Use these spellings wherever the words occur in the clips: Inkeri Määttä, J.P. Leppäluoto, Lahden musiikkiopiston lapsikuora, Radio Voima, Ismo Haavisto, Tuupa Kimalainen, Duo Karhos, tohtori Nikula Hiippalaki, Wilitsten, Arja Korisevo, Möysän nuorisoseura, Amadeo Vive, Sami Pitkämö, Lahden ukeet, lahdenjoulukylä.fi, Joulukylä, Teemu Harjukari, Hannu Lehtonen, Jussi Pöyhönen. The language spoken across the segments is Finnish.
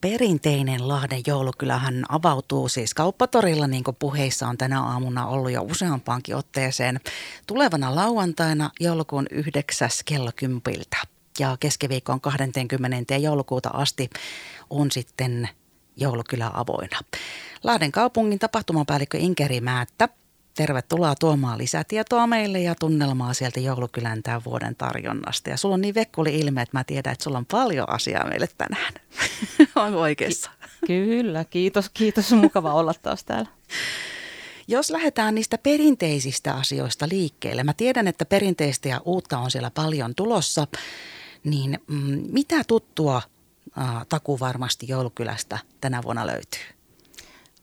perinteinen Lahden joulukylähän avautuu siis Kauppatorilla, niin kuin puheissa on tänä aamuna ollut jo useampaankin otteeseen, tulevana lauantaina joulukuun 9. kello 10. Ja keskiviikon 20. joulukuuta asti on sitten joulukylä avoina. Lahden kaupungin tapahtumapäällikkö Inkeri Määttä, tervetuloa tuomaan lisätietoa meille ja tunnelmaa sieltä joulukylän tämän vuoden tarjonnasta. Ja sulla on niin vekkuli ilme, että mä tiedän, että sulla on paljon asiaa meille tänään. Onko oikeassa? Kyllä, kiitos. Mukava olla taas täällä. Jos lähdetään niistä perinteisistä asioista liikkeelle, mä tiedän, että perinteistä ja uutta on siellä paljon tulossa, niin mitä tuttua takuvarmasti joulukylästä tänä vuonna löytyy?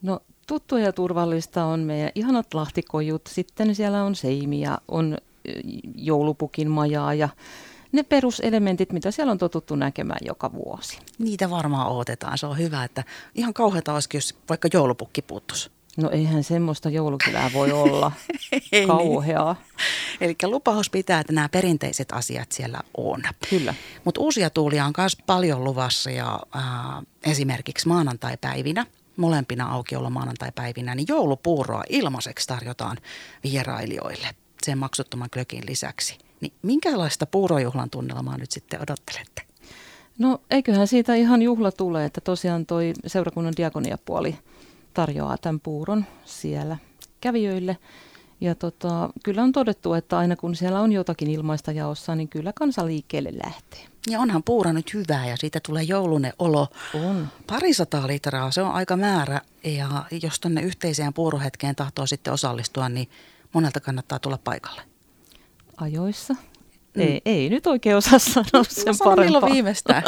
No tuttua ja turvallista on meidän ihanat lahtikojut, sitten siellä on seimiä, on joulupukin majaa ja ne peruselementit, mitä siellä on totuttu näkemään joka vuosi. Niitä varmaan odotetaan, se on hyvä, että ihan kauheata olisikin, jos vaikka joulupukki puuttuisi. No eihän semmoista joulukylää voi olla, kauheaa. Niin. Eli lupaus pitää, että nämä perinteiset asiat siellä on. Kyllä. Mutta uusia tuulia on myös paljon luvassa ja esimerkiksi maanantaipäivinä, molempina aukiolo maanantaipäivinä, niin joulupuuroa ilmaiseksi tarjotaan vierailijoille sen maksuttoman glökin lisäksi. Niin minkälaista puurojuhlan tunnelmaa nyt sitten odottelette? No eiköhän siitä ihan juhla tule, että tosiaan toi seurakunnan diakoniapuoli tarjoaa tämän puuron siellä kävijöille. Ja kyllä on todettu, että aina kun siellä on jotakin ilmaista jaossa, niin kyllä kansa liikkeelle lähtee. Ja onhan puura nyt hyvää ja siitä tulee joulunen olo. On. 200 litraa, se on aika määrä. Ja jos tuonne yhteiseen puurohetkeen tahtoo sitten osallistua, niin monelta kannattaa tulla paikalle. Ajoissa? Ei nyt oikein osaa sanoa sen parempaa. Milloin viimeistään?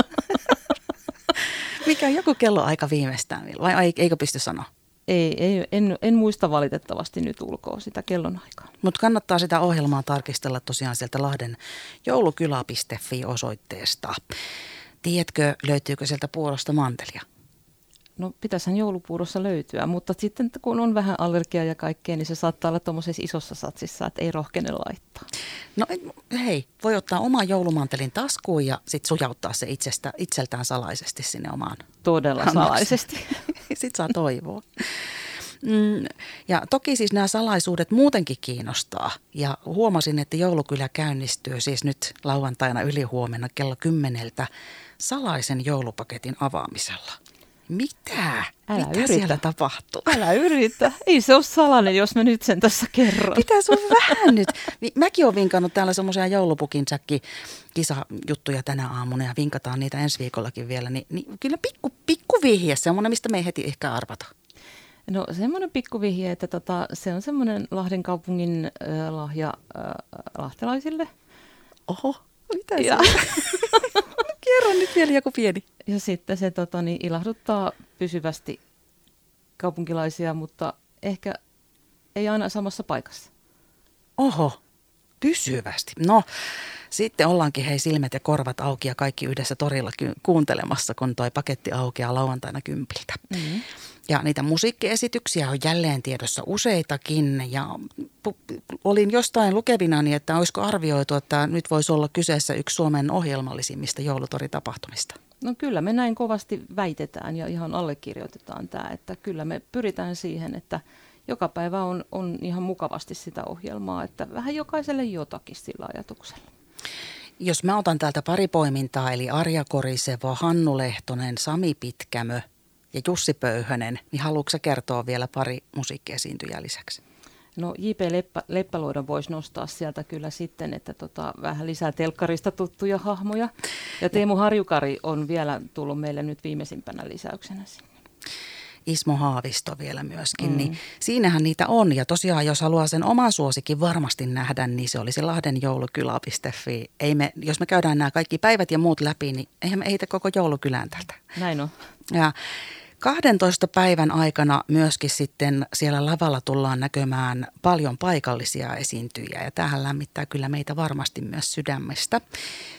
Mikä on joku kelloaika viimeistään? Vai eikö pysty sanoa? En muista valitettavasti nyt ulkoa sitä kellonaikaa. Mutta kannattaa sitä ohjelmaa tarkistella tosiaan sieltä Lahden joulukylä.fi-osoitteesta. Tiedätkö, löytyykö sieltä puurosta mantelia? No pitäisihän joulupuurossa löytyä, mutta sitten kun on vähän allergiaa ja kaikkea, niin se saattaa olla tuommoisessa isossa satsissa, että ei rohkene laittaa. No hei, voi ottaa oman joulumantelin taskuun ja sitten sujauttaa se itseltään salaisesti sinne omaan. Todella salaisesti. Sitten saa toivoa. Ja toki siis nämä salaisuudet muutenkin kiinnostaa ja huomasin, että joulukylä käynnistyy siis nyt lauantaina ylihuomenna kello 10 salaisen joulupaketin avaamisella. Mitä? Mitä siellä tapahtuu? Älä yritä. Ei se ole salainen, jos mä nyt sen tässä kerron. Pitää sun vähän nyt. Mäkin olen vinkannut täällä semmoisia joulupukinsäkki kisajuttuja tänä aamuna ja vinkataan niitä ensi viikollakin vielä. Niin kyllä pikku vihje, semmoinen, mistä me ei heti ehkä arvata. No semmoinen pikku vihje, että se on semmoinen Lahden kaupungin lahja lahtelaisille. Oho, mitä se kerron nyt vielä joku pieni. Ja sitten se ilahduttaa pysyvästi kaupunkilaisia, mutta ehkä ei aina samassa paikassa. Oho, pysyvästi. No, sitten ollaankin hei silmät ja korvat auki ja kaikki yhdessä torilla kuuntelemassa, kun toi paketti aukeaa lauantaina 10:00. Mm-hmm. Ja niitä musiikkiesityksiä on jälleen tiedossa useitakin ja olin jostain lukevinani, että olisiko arvioitu, että nyt voisi olla kyseessä yksi Suomen ohjelmallisimmista joulutoritapahtumista. No kyllä me näin kovasti väitetään ja ihan allekirjoitetaan tämä, että kyllä me pyritään siihen, että joka päivä on ihan mukavasti sitä ohjelmaa, että vähän jokaiselle jotakin sillä ajatuksella. Jos mä otan täältä pari poimintaa, eli Arja Korisevo, Hannu Lehtonen, Sami Pitkämö ja Jussi Pöyhönen, niin haluatko sä kertoa vielä pari musiikkiesiintyjää lisäksi? No J.P. Leppäluodon voisi nostaa sieltä kyllä sitten, että vähän lisää telkkarista tuttuja hahmoja. Ja Teemu Harjukari on vielä tullut meille nyt viimeisimpänä lisäyksenä sinne. Ismo Haavisto vielä myöskin, niin siinähän niitä on. Ja tosiaan, jos haluaa sen oman suosikin varmasti nähdä, niin se olisi lahdenjoulukylä.fi. Jos me käydään nämä kaikki päivät ja muut läpi, niin eihän me ehitä koko joulukylään tältä. Näin on. Ja 12 päivän aikana myöskin sitten siellä lavalla tullaan näkemään paljon paikallisia esiintyjiä ja tämähän lämmittää kyllä meitä varmasti myös sydämestä.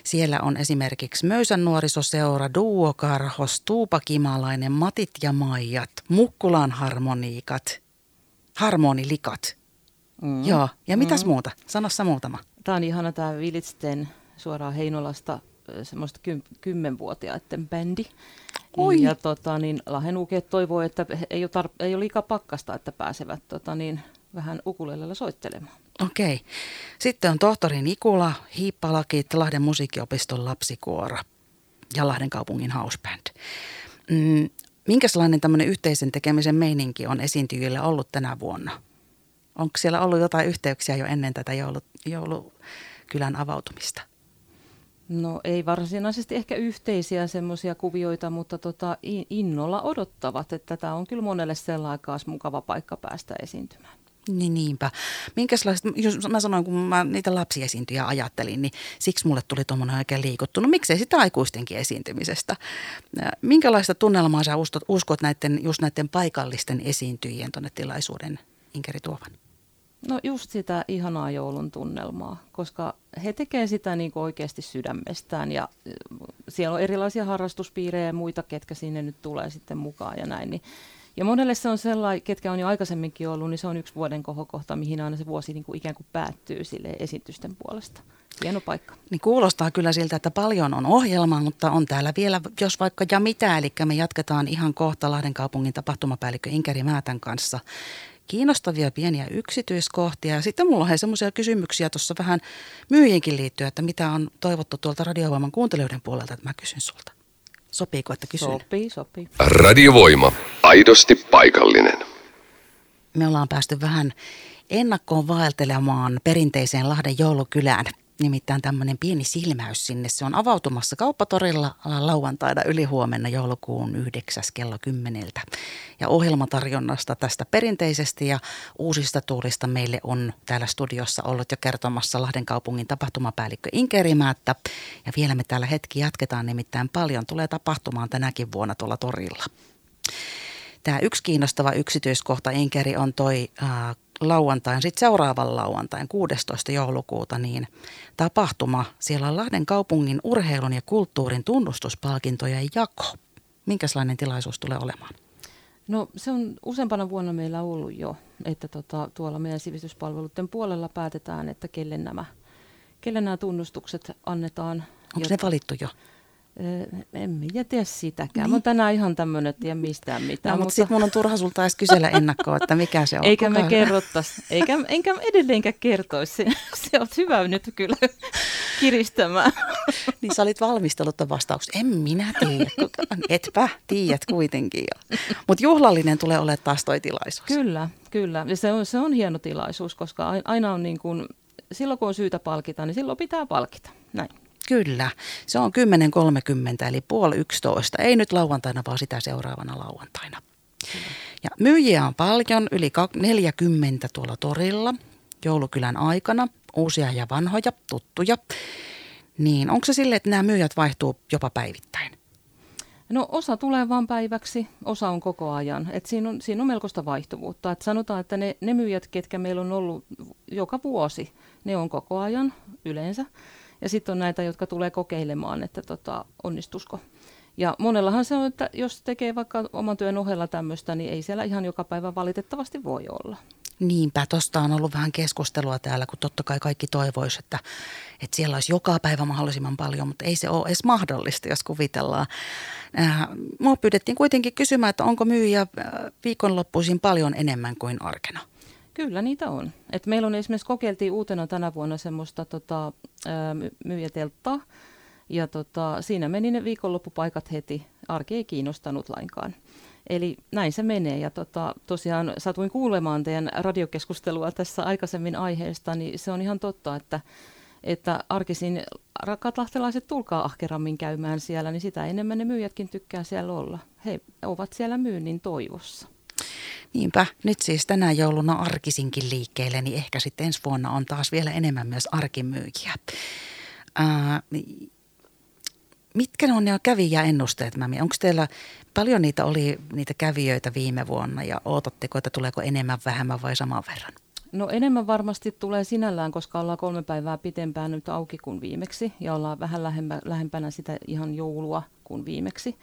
Siellä on esimerkiksi Möysän nuorisoseura, Duo Karhos, Tuupa Kimalainen, Matit ja Maijat, Mukkulan harmonilikat. Mm. Joo, ja mitäs muuta? Sano muutama. Tämä on ihana tämä Wilitsten suoraan Heinolasta semmoista 10-vuotiaiden bändi. Oi. Ja Lahden ukeet toivoo, että ei ole liikaa pakkasta, että pääsevät vähän ukulelella soittelemaan. Okei. Sitten on tohtori Nikula Hiippalaki, Lahden musiikkiopiston lapsikuora ja Lahden kaupungin houseband. Minkälainen tämmöinen yhteisen tekemisen meininki on esiintyjillä ollut tänä vuonna? Onko siellä ollut jotain yhteyksiä jo ennen tätä joulukylän avautumista? No ei varsinaisesti ehkä yhteisiä semmoisia kuvioita, mutta innolla odottavat, että tämä on kyllä monelle sellainen mukava paikka päästä esiintymään. Niin, niinpä. Minkälaiset, jos mä sanoin, kun mä niitä lapsiesiintyjä ajattelin, niin siksi mulle tuli tuommoinen oikein liikuttunut. Miksei sitä aikuistenkin esiintymisestä? Minkälaista tunnelmaa sä uskot näiden paikallisten esiintyjien tuonne tilaisuuden, Inkeri, tuovan? No just sitä ihanaa joulun tunnelmaa, koska he tekevät sitä niin kuin oikeasti sydämestään ja siellä on erilaisia harrastuspiirejä ja muita, ketkä sinne nyt tulee sitten mukaan ja näin. Niin. Ja monelle se on sellainen, ketkä on jo aikaisemminkin ollut, niin se on yksi vuoden kohokohta, mihin aina se vuosi niin kuin ikään kuin päättyy sille esitysten puolesta. Hieno paikka. Niin kuulostaa kyllä siltä, että paljon on ohjelmaa, mutta on täällä vielä jos vaikka ja mitä. Eli me jatketaan ihan kohta Lahden kaupungin tapahtumapäällikkö Inkeri Määtän kanssa. Kiinnostavia pieniä yksityiskohtia ja sitten mulla on semmoisia kysymyksiä tuossa vähän myyjiinkin liittyen, että mitä on toivottu tuolta Radio Voiman kuuntelijoiden puolelta, että mä kysyn sulta. Sopiiko, että kysyn? Sopii. Radio Voima, aidosti paikallinen. Me ollaan päästy vähän ennakkoon vaeltelemaan perinteiseen Lahden joulukylään. Nimittäin tämmöinen pieni silmäys sinne. Se on avautumassa kauppatorilla lauantaina ylihuomenna joulukuun 9. kello 10. Ja ohjelmatarjonnasta tästä perinteisestä ja uusista tuulista meille on täällä studiossa ollut jo kertomassa Lahden kaupungin tapahtumapäällikkö Inkeri Määttä. Ja vielä me täällä hetki jatketaan, nimittäin paljon tulee tapahtumaan tänäkin vuonna tuolla torilla. Tämä yksi kiinnostava yksityiskohta, Inkeri, on toi lauantain, sitten seuraavan lauantain 16. joulukuuta, niin tapahtuma. Siellä on Lahden kaupungin urheilun ja kulttuurin tunnustuspalkintojen jako. Minkälainen tilaisuus tulee olemaan? No se on useampana vuonna meillä ollut jo, että tuolla meidän sivistyspalveluiden puolella päätetään, että kelle nämä tunnustukset annetaan. Onko ne valittu jo? En minä tiedä sitäkään. Niin. Mä oon tänään ihan tämmöinen, että tiedä mistään mitään. No, mutta sitten mun on turha sulta edes kysellä ennakkoa, että mikä se on. Eikä me kerrottaisi. Enkä edelleenkään kertoisi. Se on hyvä nyt kyllä kiristämään. Niin sä olit valmistellut tämän vastauksen. En minä tiedä. Etpä tiedät kuitenkin jo. Mutta juhlallinen tulee olemaan taas toi tilaisuus. Kyllä. Ja se on hieno tilaisuus, koska aina on niin kuin, silloin kun on syytä palkita, niin silloin pitää palkita. Näin. Kyllä, se on 10.30 eli 10:30, ei nyt lauantaina vaan sitä seuraavana lauantaina. Ja myyjiä on paljon, yli 40 tuolla torilla joulukylän aikana, uusia ja vanhoja, tuttuja. Niin onko se silleen, että nämä myyjät vaihtuu jopa päivittäin? No osa tulee vaan päiväksi, osa on koko ajan. Et siinä on melkoista vaihtuvuutta. Et sanotaan, että ne myyjät, ketkä meillä on ollut joka vuosi, ne on koko ajan yleensä. Ja sitten on näitä, jotka tulee kokeilemaan, että onnistusko. Ja monellahan se on, että jos tekee vaikka oman työn ohella tämmöistä, niin ei siellä ihan joka päivä valitettavasti voi olla. Niinpä, tuosta on ollut vähän keskustelua täällä, kun totta kai kaikki toivoisi, että siellä olisi joka päivä mahdollisimman paljon, mutta ei se ole edes mahdollista, jos kuvitellaan. Mua pyydettiin kuitenkin kysymään, että onko myyjiä viikonloppuisin paljon enemmän kuin arkena? Kyllä niitä on. Et meillä on esimerkiksi kokeiltiin uutena tänä vuonna semmoista myyjätelttaa ja siinä meni ne viikonloppupaikat heti. Arki ei kiinnostanut lainkaan. Eli näin se menee ja tosiaan satuin kuulemaan teidän radiokeskustelua tässä aikaisemmin aiheesta, niin se on ihan totta, että arkisin rakkaat lahtelaiset tulkaa ahkerammin käymään siellä, niin sitä enemmän ne myyjätkin tykkää siellä olla. He ovat siellä myynnin toivossa. Niinpä, nyt siis tänä jouluna arkisinkin liikkeelle, niin ehkä sitten ensi vuonna on taas vielä enemmän myös arkimyyjiä. Mitkä ne on ne kävijäennusteet? Onko teillä paljon niitä kävijöitä viime vuonna ja ootatteko, että tuleeko enemmän, vähemmän vai saman verran? No enemmän varmasti tulee sinällään, koska ollaan 3 päivää pitempään nyt auki kuin viimeksi ja ollaan vähän lähempänä sitä ihan joulua kuin viimeksi.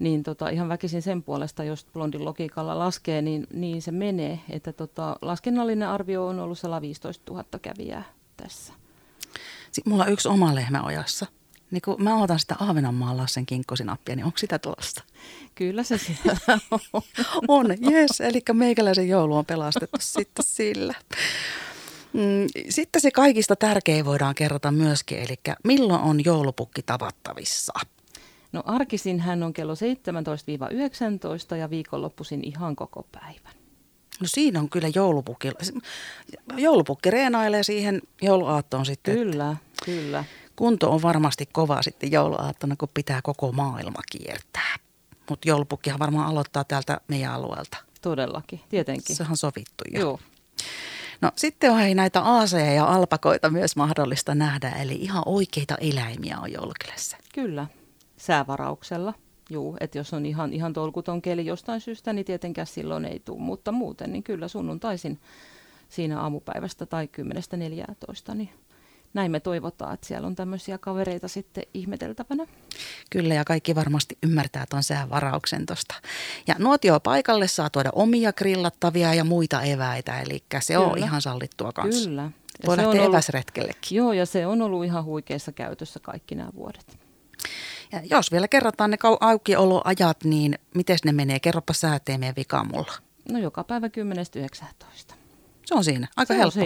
Niin ihan väkisin sen puolesta, jos blondin logiikalla laskee, niin se menee. Että laskennallinen arvio on ollut 115 000 kävijää tässä. Mulla on yksi oma lehmä ojassa. Niin kun mä otan sitä Ahvenanmaan Lassen kinkkosinappia, niin onko sitä tulosta? Kyllä se sitä on. Jes, eli meikäläisen joulu on pelastettu sitten sillä. Sitten se kaikista tärkein voidaan kerrata myöskin, eli milloin on joulupukki tavattavissa? No arkisin hän on kello 17-19 ja viikonloppuisin ihan koko päivän. No siinä on kyllä joulupukki. Joulupukki reenailee siihen jouluaattoon sitten. Kyllä, kyllä. Kunto on varmasti kova sitten jouluaattona, kun pitää koko maailma kiertää. Mutta joulupukkihan varmaan aloittaa täältä meidän alueelta. Todellakin, tietenkin. Se on sovittu jo. Joo. No sitten on näitä aaseja ja alpakoita myös mahdollista nähdä, eli ihan oikeita eläimiä on Joulukylässä. Kyllä, säävarauksella. Juu, että jos on ihan tolkuton keli jostain syystä, niin tietenkään silloin ei tule, mutta muuten niin kyllä sunnuntaisin siinä aamupäivästä tai 10-14, niin näin me toivotaan, että siellä on tämmöisiä kavereita sitten ihmeteltävänä. Kyllä, ja kaikki varmasti ymmärtää tuon säävarauksen tuosta. Ja nuotio paikalle saa tuoda omia grillattavia ja muita eväitä, eli se kyllä on ihan sallittua kanssa. Kyllä. Voi lähteä eväsretkellekin. Joo, ja se on ollut ihan huikeassa käytössä kaikki nämä vuodet. Ja jos vielä kerrataan ne aukioloajat, niin miten ne menee? Kerropa sä, ettei mene vikaa mulla. No joka päivä 10-19. Se on siinä, aika helppo.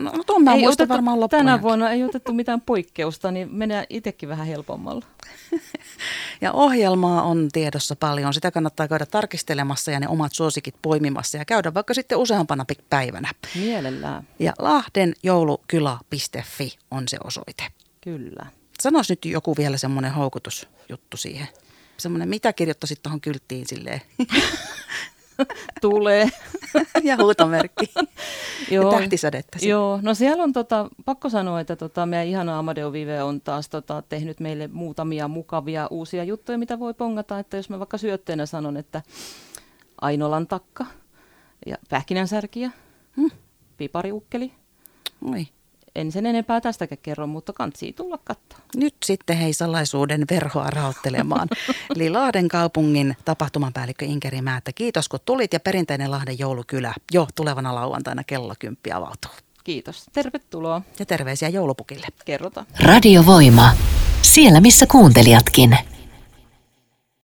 No tuon mä muistan varmaan loppuun. Tänä vuonna ei otettu mitään poikkeusta, niin menee itsekin vähän helpommalla. Ja ohjelmaa on tiedossa paljon. Sitä kannattaa käydä tarkistelemassa ja ne omat suosikit poimimassa ja käydä vaikka sitten useampana päivänä. Mielellään. Ja lahdenjoulukylä.fi on se osoite. Kyllä. Sanois nyt joku vielä semmoinen houkutusjuttu siihen. Semmoinen, mitä kirjoittaisit tuohon kylttiin silleen? Tulee. Ja huutomerkki. Joo. Ja tähtisadetta. Joo, no siellä on pakko sanoa, että meidän ihana Amadeo Vive on taas tehnyt meille muutamia mukavia uusia juttuja, mitä voi pongata. Että jos mä vaikka syötteenä sanon, että Ainolan takka ja pähkinänsärkiä, pipariukkeli. Oi. En sen enempää tästäkään kerro, mutta kantsii tulla katsoa. Nyt sitten hei salaisuuden verhoa rauttelemaan. Eli Lahden kaupungin tapahtumapäällikkö Inkeri Määttä, kiitos kun tulit ja perinteinen Lahden joulukylä jo tulevana lauantaina kello 10 avautuu. Kiitos, tervetuloa. Ja terveisiä joulupukille. Kerrotaan. Radio Voima, siellä missä kuuntelijatkin.